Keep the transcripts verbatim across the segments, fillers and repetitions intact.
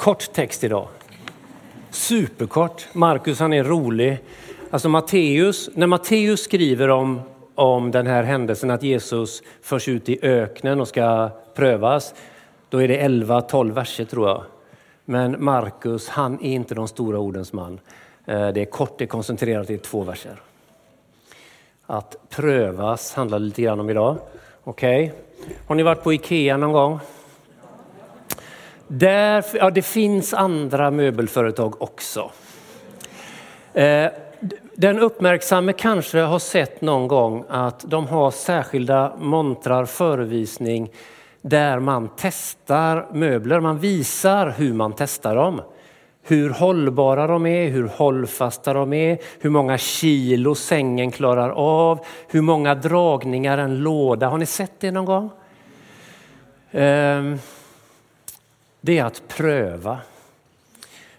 Kort text idag. Superkort. Markus, han är rolig. Alltså Matteus, när Matteus skriver om, om den här händelsen att Jesus förs ut i öknen och ska prövas, då är det elva tolv verser tror jag. Men Markus, han är inte de stora ordens man. Det är kort, det är koncentrerat i två verser. Att prövas handlar lite grann om idag. Okej. Okay. Har ni varit på IKEA någon gång? Där, ja, det finns andra möbelföretag också. Eh, den uppmärksamme kanske har sett någon gång att de har särskilda montrar, förevisning där man testar möbler. Man visar hur man testar dem. Hur hållbara de är, hur hållfasta de är, hur många kilo sängen klarar av, hur många dragningar en låda. Har ni sett det någon gång? Eh, Det är att pröva.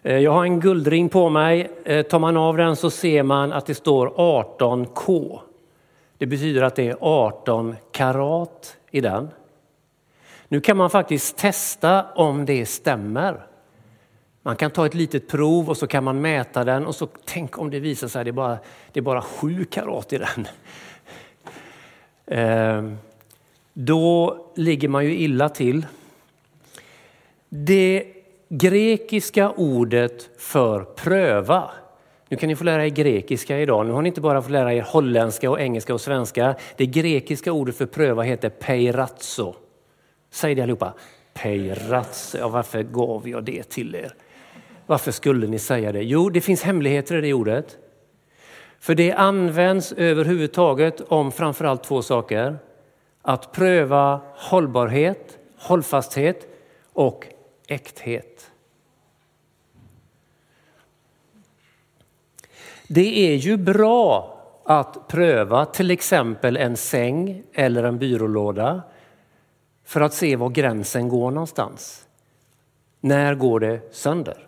Jag har en guldring på mig. Tar man av den så ser man att det står arton K. Det betyder att det är arton karat i den. Nu kan man faktiskt testa om det stämmer. Man kan ta ett litet prov och så kan man mäta den. Och så tänk om det visar sig att det är bara, det är bara sju karat i den. Ehm, då ligger man ju illa till. Det grekiska ordet för pröva. Nu kan ni få lära er grekiska idag. Nu har ni inte bara fått lära er holländska och engelska och svenska. Det grekiska ordet för pröva heter peirazzo. Säg det allihopa. Peirazzo. Ja, varför gav jag det till er? Varför skulle ni säga det? Jo, det finns hemligheter i det ordet. För det används överhuvudtaget om framförallt två saker. Att pröva hållbarhet, hållfasthet och äkthet. Det är ju bra att pröva till exempel en säng eller en byrålåda för att se var gränsen går någonstans. När går det sönder?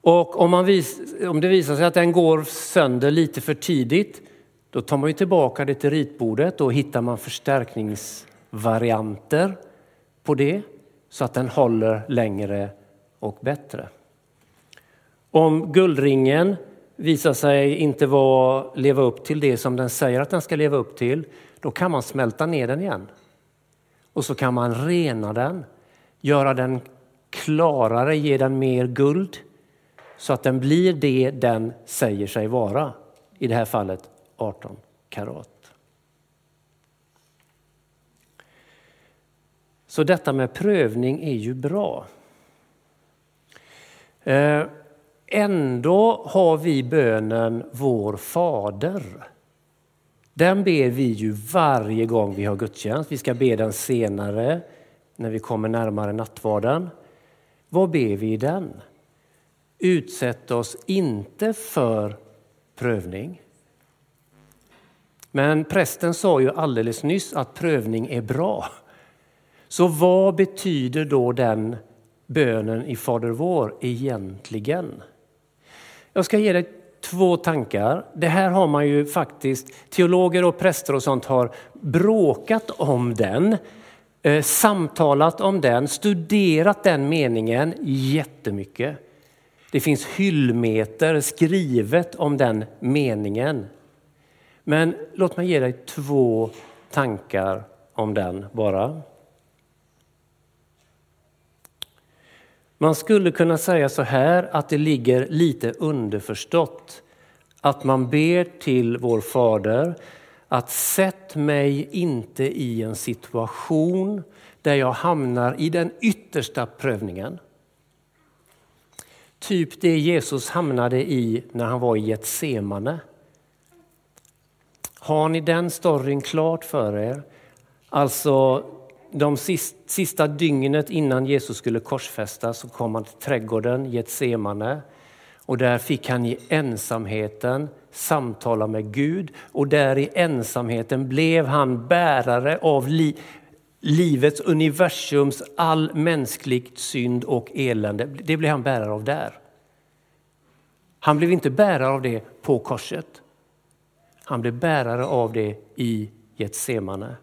Och om, man vis, om det visar sig att den går sönder lite för tidigt, då tar man ju tillbaka det till ritbordet och hittar man förstärkningsvarianter på det. Så att den håller längre och bättre. Om guldringen visar sig inte vara, leva upp till det som den säger att den ska leva upp till. Då kan man smälta ner den igen. Och så kan man rena den. Göra den klarare, ge den mer guld. Så att den blir det den säger sig vara. I det här fallet arton karat. Så detta med prövning är ju bra. Ändå har vi bönen Vår Fader. Den ber vi ju varje gång vi har gudstjänst. Vi ska be den senare när vi kommer närmare nattvarden. Vad ber vi i den? Utsätt oss inte för prövning. Men prästen sa ju alldeles nyss att prövning är bra. Så vad betyder då den bönen i Fader vår egentligen? Jag ska ge dig två tankar. Det här har man ju faktiskt, teologer och präster och sånt har bråkat om den. Eh, samtalat om den, studerat den meningen jättemycket. Det finns hyllmeter skrivet om den meningen. Men låt mig ge dig två tankar om den bara. Man skulle kunna säga så här att det ligger lite underförstått. Att man ber till vår fader att sätt mig inte i en situation där jag hamnar i den yttersta prövningen. Typ det Jesus hamnade i när han var i Getsemane. Har ni den storyn klart för er? Alltså... De sista dygnet innan Jesus skulle korsfästas så kom han till trädgården Getsemane. Och där fick han i ensamheten samtala med Gud. Och där i ensamheten blev han bärare av li- livets, universums, all mänskligt synd och elände. Det blev han bärare av där. Han blev inte bärare av det på korset. Han blev bärare av det i Getsemane.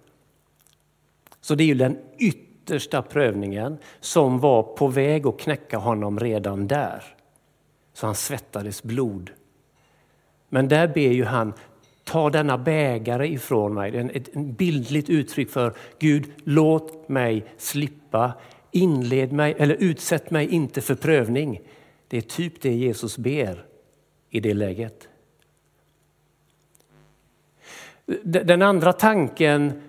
Så det är ju den yttersta prövningen som var på väg att knäcka honom redan där. Så han svettades blod. Men där ber ju han, ta denna bägare ifrån mig. En, ett en bildligt uttryck för Gud, låt mig slippa. Inled mig, eller utsätt mig inte för prövning. Det är typ det Jesus ber i det läget. Den andra tanken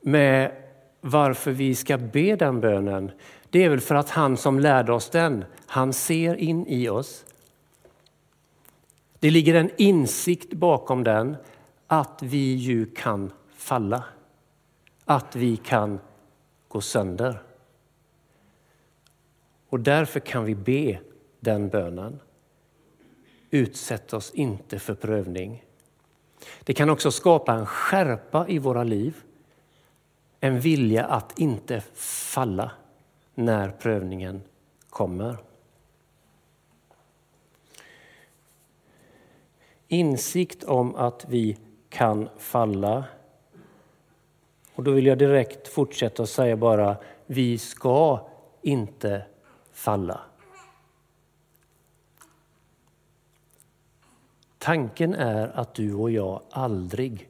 med varför vi ska be den bönen, det är väl för att han som lärde oss den, han ser in i oss. Det ligger en insikt bakom den att vi ju kan falla. Att vi kan gå sönder. Och därför kan vi be den bönen. Utsätt oss inte för prövning. Det kan också skapa en skärpa i våra liv. En vilja att inte falla när prövningen kommer. Insikt om att vi kan falla. Och då vill jag direkt fortsätta och säga bara, vi ska inte falla. Tanken är att du och jag aldrig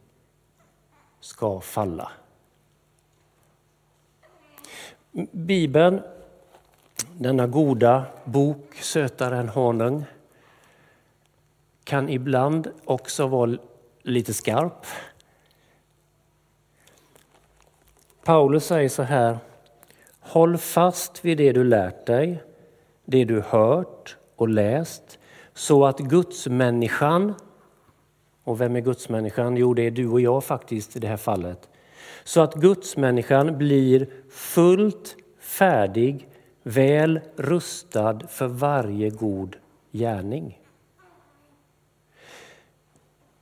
ska falla. Bibeln, denna goda bok, sötare än honung, kan ibland också vara lite skarp. Paulus säger så här: håll fast vid det du lärt dig, det du hört och läst, så att Guds människan, och vem är Guds människan? Jo, det är du och jag faktiskt i det här fallet. Så att Guds människan blir fullt färdig, väl rustad för varje god gärning.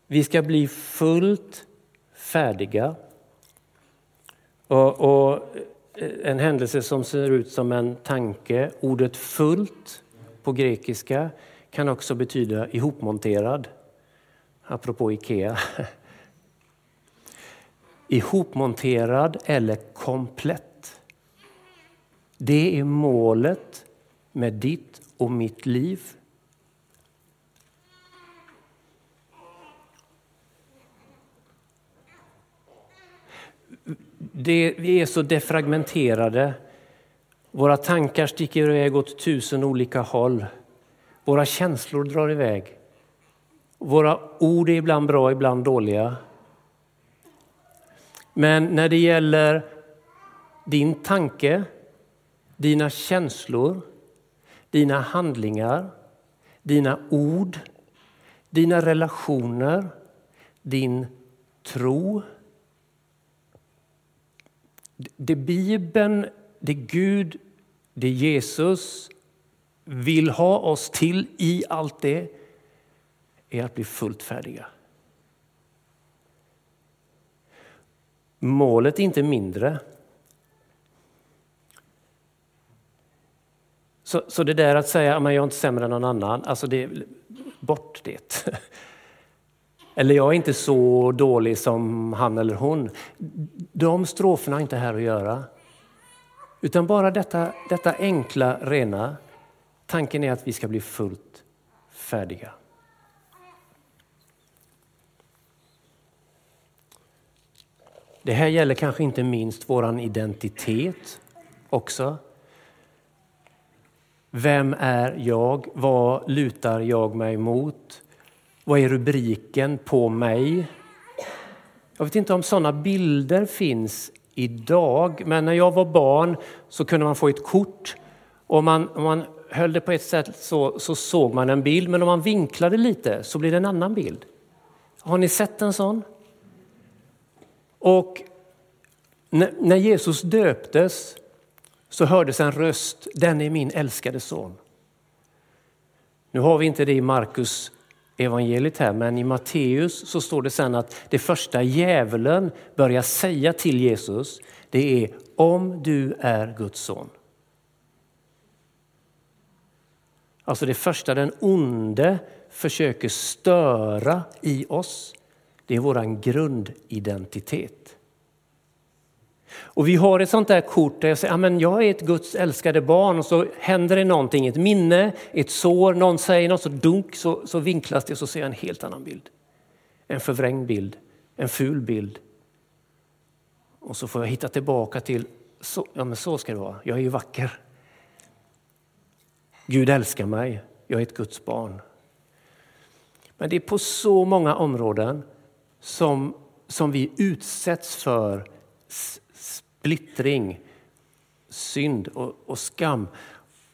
Vi ska bli fullt färdiga. Och, och en händelse som ser ut som en tanke, ordet fullt på grekiska kan också betyda ihopmonterad, apropå IKEA. Ihopmonterad eller komplett. Det är målet med ditt och mitt liv. Det, vi är så defragmenterade. Våra tankar sticker iväg åt tusen olika håll. Våra känslor drar iväg. Våra ord är ibland bra, ibland dåliga. Men när det gäller din tanke, dina känslor, dina handlingar, dina ord, dina relationer, din tro. Det Bibeln, det Gud, det Jesus vill ha oss till i allt det är att bli fullt färdiga. Målet är inte mindre. Så, så det där att säga att jag är inte sämre än någon annan, alltså det är bort det. Eller jag är inte så dålig som han eller hon. De stroferna är inte här att göra. Utan bara detta, detta enkla, rena. Tanken är att vi ska bli fullt färdiga. Det här gäller kanske inte minst våran identitet också. Vem är jag? Vad lutar jag mig mot? Vad är rubriken på mig? Jag vet inte om sådana bilder finns idag. Men när jag var barn så kunde man få ett kort. Och man, om man höll det på ett sätt så, så såg man en bild. Men om man vinklade lite så blev det en annan bild. Har ni sett en sån? Och när, när Jesus döptes så hördes en röst. Den är min älskade son. Nu har vi inte det i Markus evangeliet här, men i Matteus så står det sen att det första djävulen börjar säga till Jesus, det är om du är Guds son. Alltså det första den onde försöker störa i oss, det är våran grundidentitet. Och vi har ett sånt där kort där jag säger, amen, jag är ett Guds älskade barn, och så händer det någonting, ett minne, ett sår, någon säger något, så dunk, så, så vinklas det och så ser jag en helt annan bild. En förvrängd bild, en ful bild. Och så får jag hitta tillbaka till, så, ja men så ska det vara, jag är ju vacker. Gud älskar mig, jag är ett Guds barn. Men det är på så många områden som, som vi utsätts för splittring, synd och, och skam.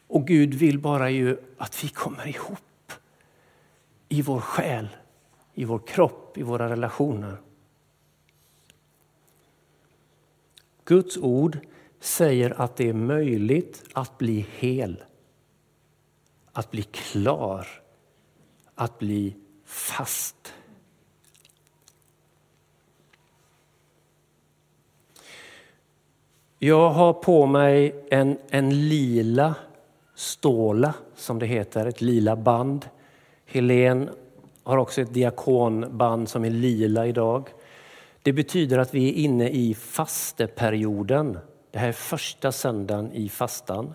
Och Gud vill bara ju att vi kommer ihop i vår själ, i vår kropp, i våra relationer. Guds ord säger att det är möjligt att bli hel, att bli klar, att bli fast. Jag har på mig en, en lila ståla, som det heter, ett lila band. Helen har också ett diakonband som är lila idag. Det betyder att vi är inne i fasteperioden. Det här är första söndagen i fastan.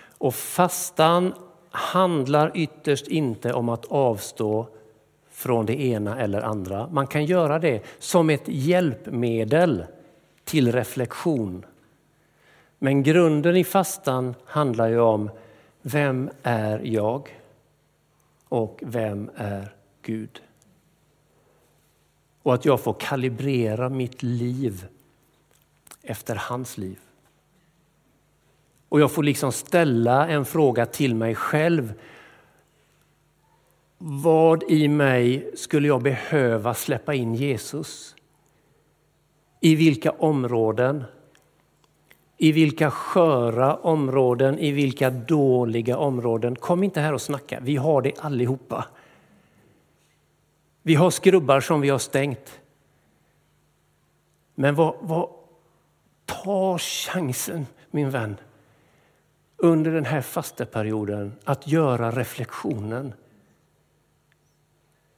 Och fastan handlar ytterst inte om att avstå från det ena eller andra. Man kan göra det som ett hjälpmedel till reflektion. Men grunden i fastan handlar ju om vem är jag och vem är Gud. Och att jag får kalibrera mitt liv efter hans liv. Och jag får liksom ställa en fråga till mig själv. Vad i mig skulle jag behöva släppa in Jesus? I vilka områden? I vilka sköra områden? I vilka dåliga områden? Kom inte här och snacka. Vi har det allihopa. Vi har skrubbar som vi har stängt. Men vad, vad ta chansen, min vän, under den här fasteperioden att göra reflektionen.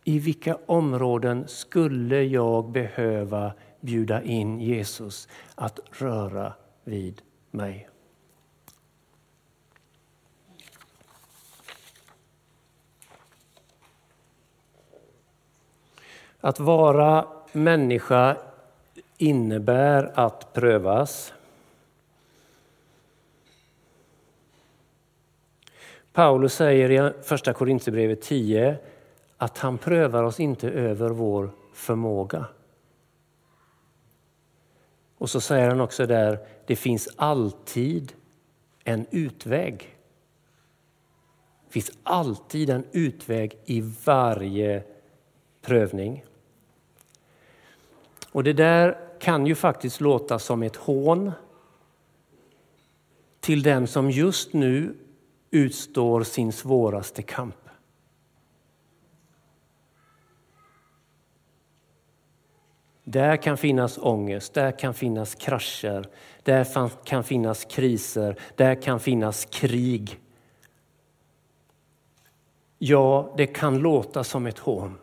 I vilka områden skulle jag behöva bjuda in Jesus att röra vid mig? Att vara människa innebär att prövas. Paulus säger i första Korinthierbrevet tio att han prövar oss inte över vår förmåga. Och så säger han också där, det finns alltid en utväg. Det finns alltid en utväg i varje prövning. Och det där kan ju faktiskt låta som ett hån till den som just nu utstår sin svåraste kamp. Där kan finnas ångest, där kan finnas krascher, där kan finnas kriser, där kan finnas krig. Ja, det kan låta som ett hån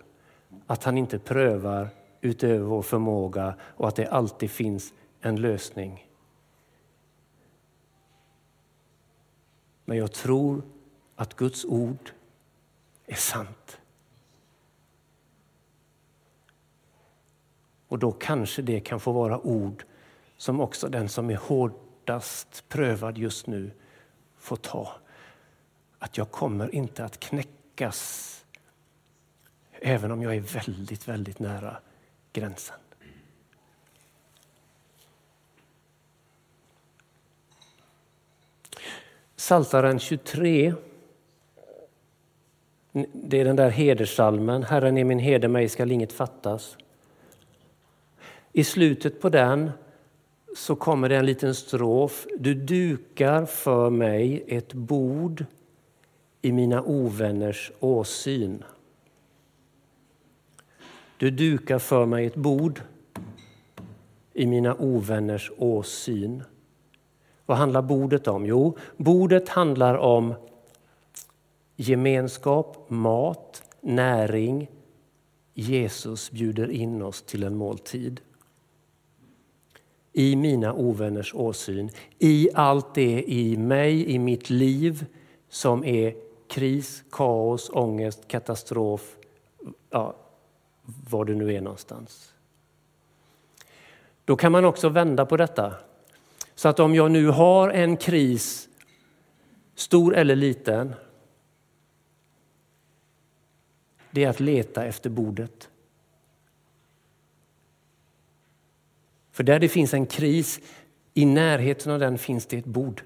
att han inte prövar utöver vår förmåga och att det alltid finns en lösning. Men jag tror att Guds ord är sant. Och då kanske det kan få vara ord som också den som är hårdast prövad just nu får ta. Att jag kommer inte att knäckas även om jag är väldigt, väldigt nära gränsen. Psaltaren tjugotre, det är den där hedersalmen. Herren är min heder, mig ska inget fattas. I slutet på den så kommer det en liten strof. Du dukar för mig ett bord i mina ovänners åsyn. Du dukar för mig ett bord i mina ovänners åsyn. Vad handlar bordet om? Jo, bordet handlar om gemenskap, mat, näring. Jesus bjuder in oss till en måltid. i mina ovänners åsyn, i allt det i mig, i mitt liv som är kris, kaos, ångest, katastrof, ja, var det nu är någonstans. Då kan man också vända på detta. Så att om jag nu har en kris, stor eller liten, det är att leta efter bordet. För där det finns en kris, i närheten av den finns det ett bord.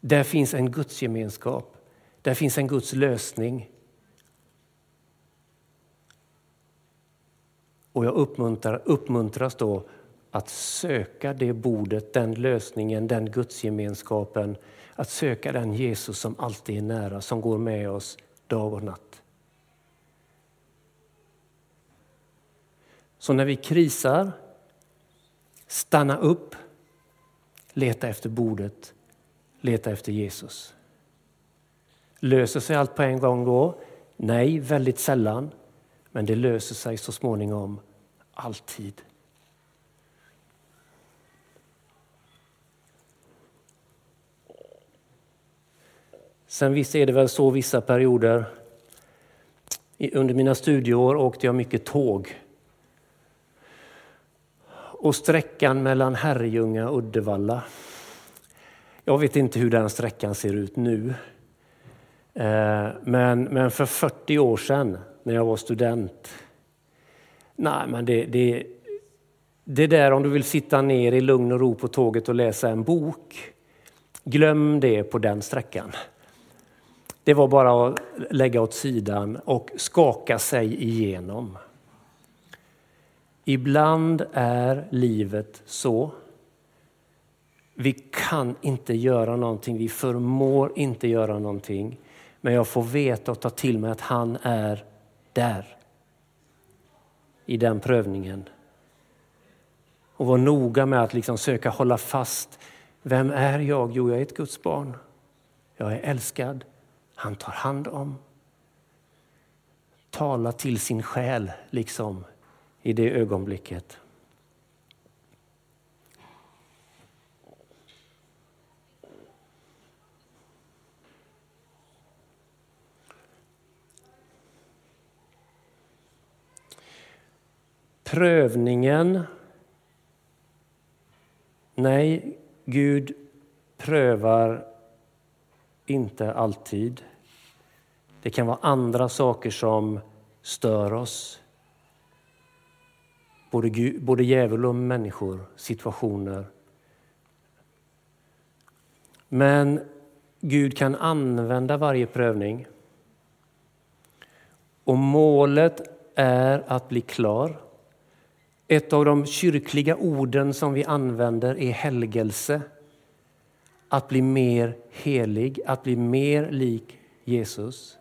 Där finns en Guds gemenskap. Där finns en Guds lösning. Och jag uppmuntrar, uppmuntras då att söka det bordet, den lösningen, den Guds gemenskapen. Att söka den Jesus som alltid är nära, som går med oss dag och natt. Så när vi krisar, stanna upp, leta efter bordet, leta efter Jesus. Löser sig allt på en gång då? Nej, väldigt sällan. Men det löser sig så småningom, alltid. Sen visst är det väl så vissa perioder. Under mina studieår åkte jag mycket tåg. Och sträckan mellan Herrljunga och Uddevalla. Jag vet inte hur den sträckan ser ut nu. Men, men för fyrtio år sedan, när jag var student. Nej, men det, det, det där om du vill sitta ner i lugn och ro på tåget och läsa en bok. Glöm det på den sträckan. Det var bara att lägga åt sidan och skaka sig igenom. Ibland är livet så. Vi kan inte göra någonting, vi förmår inte göra någonting. Men jag får veta och ta till mig att han är där. I den prövningen. Och var noga med att liksom söka hålla fast. Vem är jag? Jo, jag är ett Guds barn. Jag är älskad. Han tar hand om. Tala till sin själ liksom i det ögonblicket. Prövningen. Nej, Gud prövar inte alltid. Det kan vara andra saker som stör oss. Både, Gud, både djävul och människor, situationer. Men Gud kan använda varje prövning. Och målet är att bli klar. Ett av de kyrkliga orden som vi använder är helgelse. Att bli mer helig, att bli mer lik Jesus.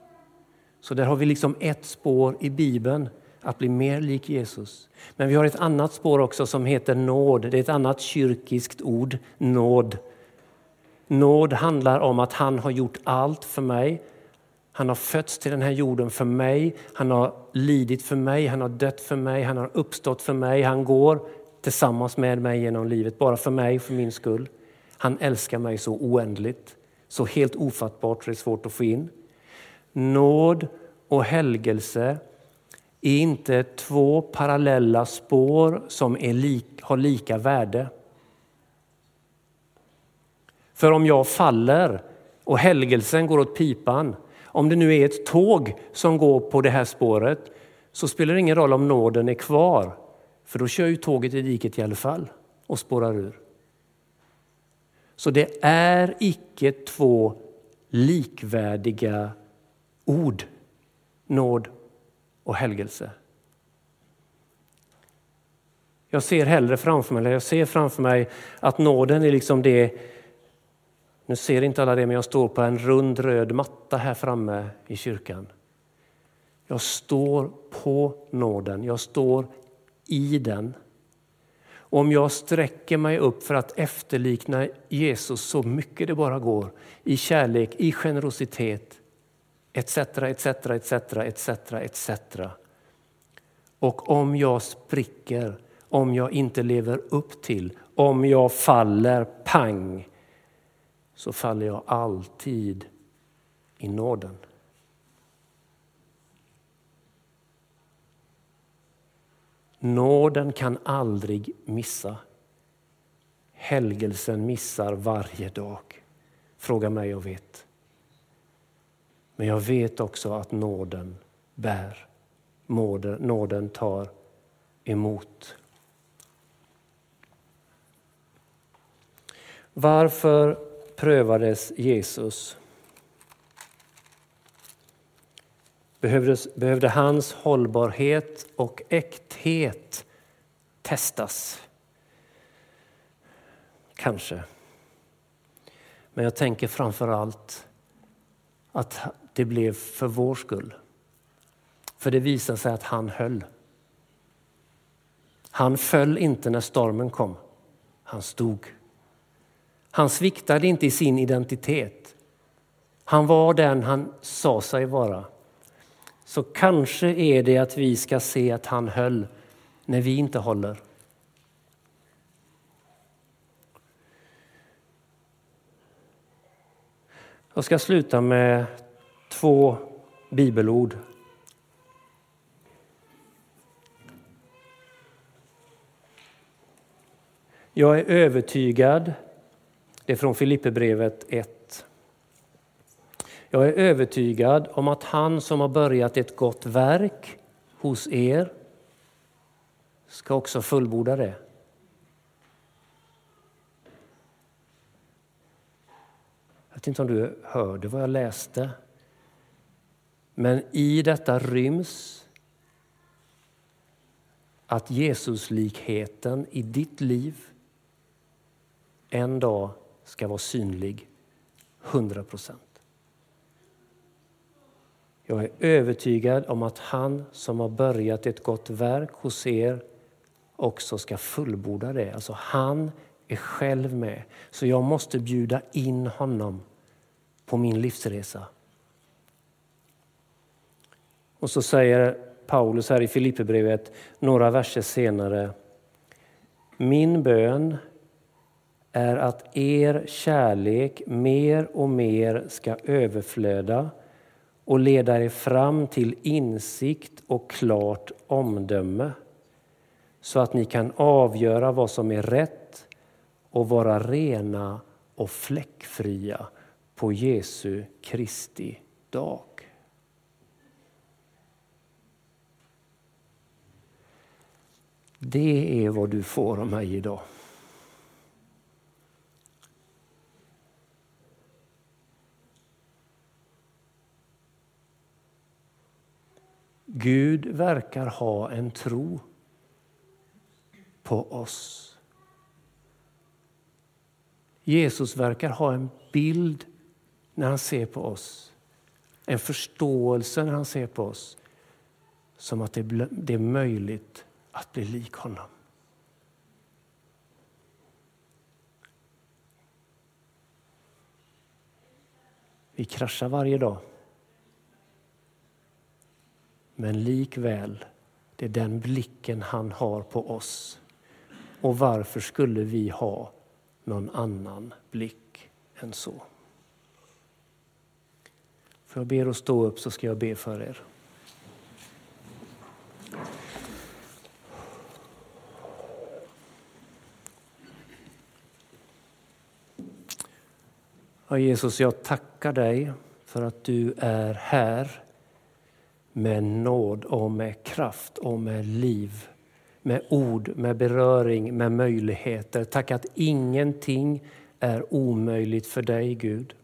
Så där har vi liksom ett spår i Bibeln, att bli mer lik Jesus. Men vi har ett annat spår också som heter nåd. Det är ett annat kyrkiskt ord, nåd. Nåd handlar om att han har gjort allt för mig. Han har fötts till den här jorden för mig. Han har lidit för mig. Han har dött för mig. Han har uppstått för mig. Han går tillsammans med mig genom livet. Bara för mig, för min skull. Han älskar mig så oändligt. Så helt ofattbart så det är svårt att få in. Nåd och helgelse är inte två parallella spår som är lik, har lika värde. För om jag faller och helgelsen går åt pipan. Om det nu är ett tåg som går på det här spåret så spelar det ingen roll om nåden är kvar. För då kör ju tåget i diket i alla fall och spårar ur. Så det är icke två likvärdiga ord, nåd och helgelse. Jag ser hellre framför mig, eller jag ser framför mig att nåden är liksom det. Nu ser inte alla det, men jag står på en rund röd matta här framme i kyrkan. Jag står på nåden, jag står i den. Och om jag sträcker mig upp för att efterlikna Jesus så mycket det bara går. I kärlek, i generositet, etc, etc, etc, etc, et cetera. Och om jag spricker, om jag inte lever upp till, om jag faller pang, så faller jag alltid i nåden. Nåden kan aldrig missa. Helgelsen missar varje dag. Fråga mig, jag vet. Men jag vet också att nåden bär. Nåden tar emot. Varför prövades Jesus? Behövdes, behövde hans hållbarhet och äkthet testas? Kanske. Men jag tänker framför allt att det blev för vår skull. För det visade sig att han höll. Han föll inte när stormen kom. Han stod. Han sviktade inte i sin identitet. Han var den han sa sig vara. Så kanske är det att vi ska se att han höll när vi inte håller. Jag ska sluta med två bibelord. Jag är övertygad. Det är från Filippebrevet ett. Jag är övertygad om att han som har börjat ett gott verk hos er ska också fullborda det. Jag vet inte om du hörde vad jag läste. Men i detta ryms att Jesuslikheten i ditt liv en dag ska vara synlig hundra procent. Jag är övertygad om att han som har börjat ett gott verk hos er också ska fullborda det. Alltså han är själv med. Så jag måste bjuda in honom på min livsresa. Och så säger Paulus här i Filippebrevet några verser senare. Min bön är att er kärlek mer och mer ska överflöda och leda er fram till insikt och klart omdöme, så att ni kan avgöra vad som är rätt och vara rena och fläckfria på Jesu Kristi dag. Det är vad du får av mig idag. Gud verkar ha en tro på oss. Jesus verkar ha en bild när han ser på oss. En förståelse när han ser på oss. Som att det är möjligt att bli lik honom. Vi kraschar varje dag. Men likväl, det är den blicken han har på oss. Och varför skulle vi ha någon annan blick än så? För jag ber att stå upp, så ska jag be för er. Ja, Jesus, jag tackar dig för att du är här med nåd och med kraft och med liv, med ord, med beröring, med möjligheter. Tack att ingenting är omöjligt för dig, Gud.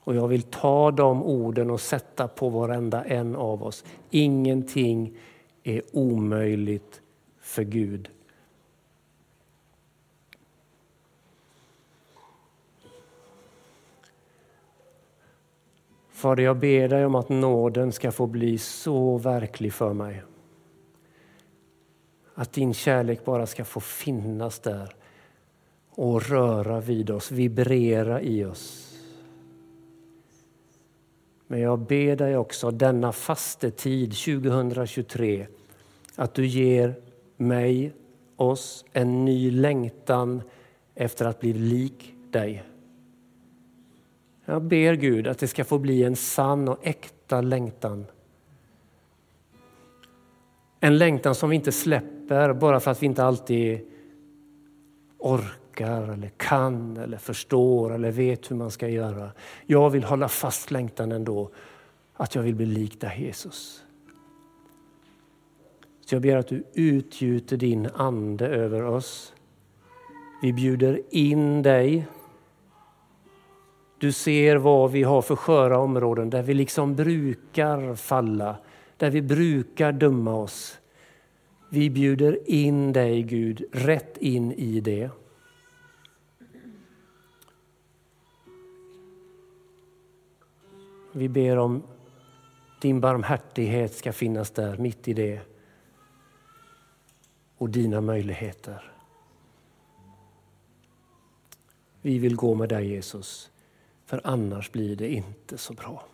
Och jag vill ta de orden och sätta på varenda en av oss. Ingenting är omöjligt för Gud. Fader, jag ber dig om att nåden ska få bli så verklig för mig. Att din kärlek bara ska få finnas där och röra vid oss, vibrera i oss. Men jag ber dig också denna fastetid tjugohundratjugotre att du ger mig, oss, en ny längtan efter att bli lik dig. Jag ber Gud att det ska få bli en sann och äkta längtan. En längtan som vi inte släpper bara för att vi inte alltid orkar eller kan eller förstår eller vet hur man ska göra. Jag vill hålla fast längtan ändå att jag vill bli lik dig, Jesus. Så jag ber att du utgjuter din ande över oss. Vi bjuder in dig. Du ser vad vi har för sköra områden där vi liksom brukar falla. Där vi brukar döma oss. Vi bjuder in dig, Gud, rätt in i det. Vi ber om din barmhärtighet ska finnas där mitt i det. Och dina möjligheter. Vi vill gå med dig, Jesus. För annars blir det inte så bra.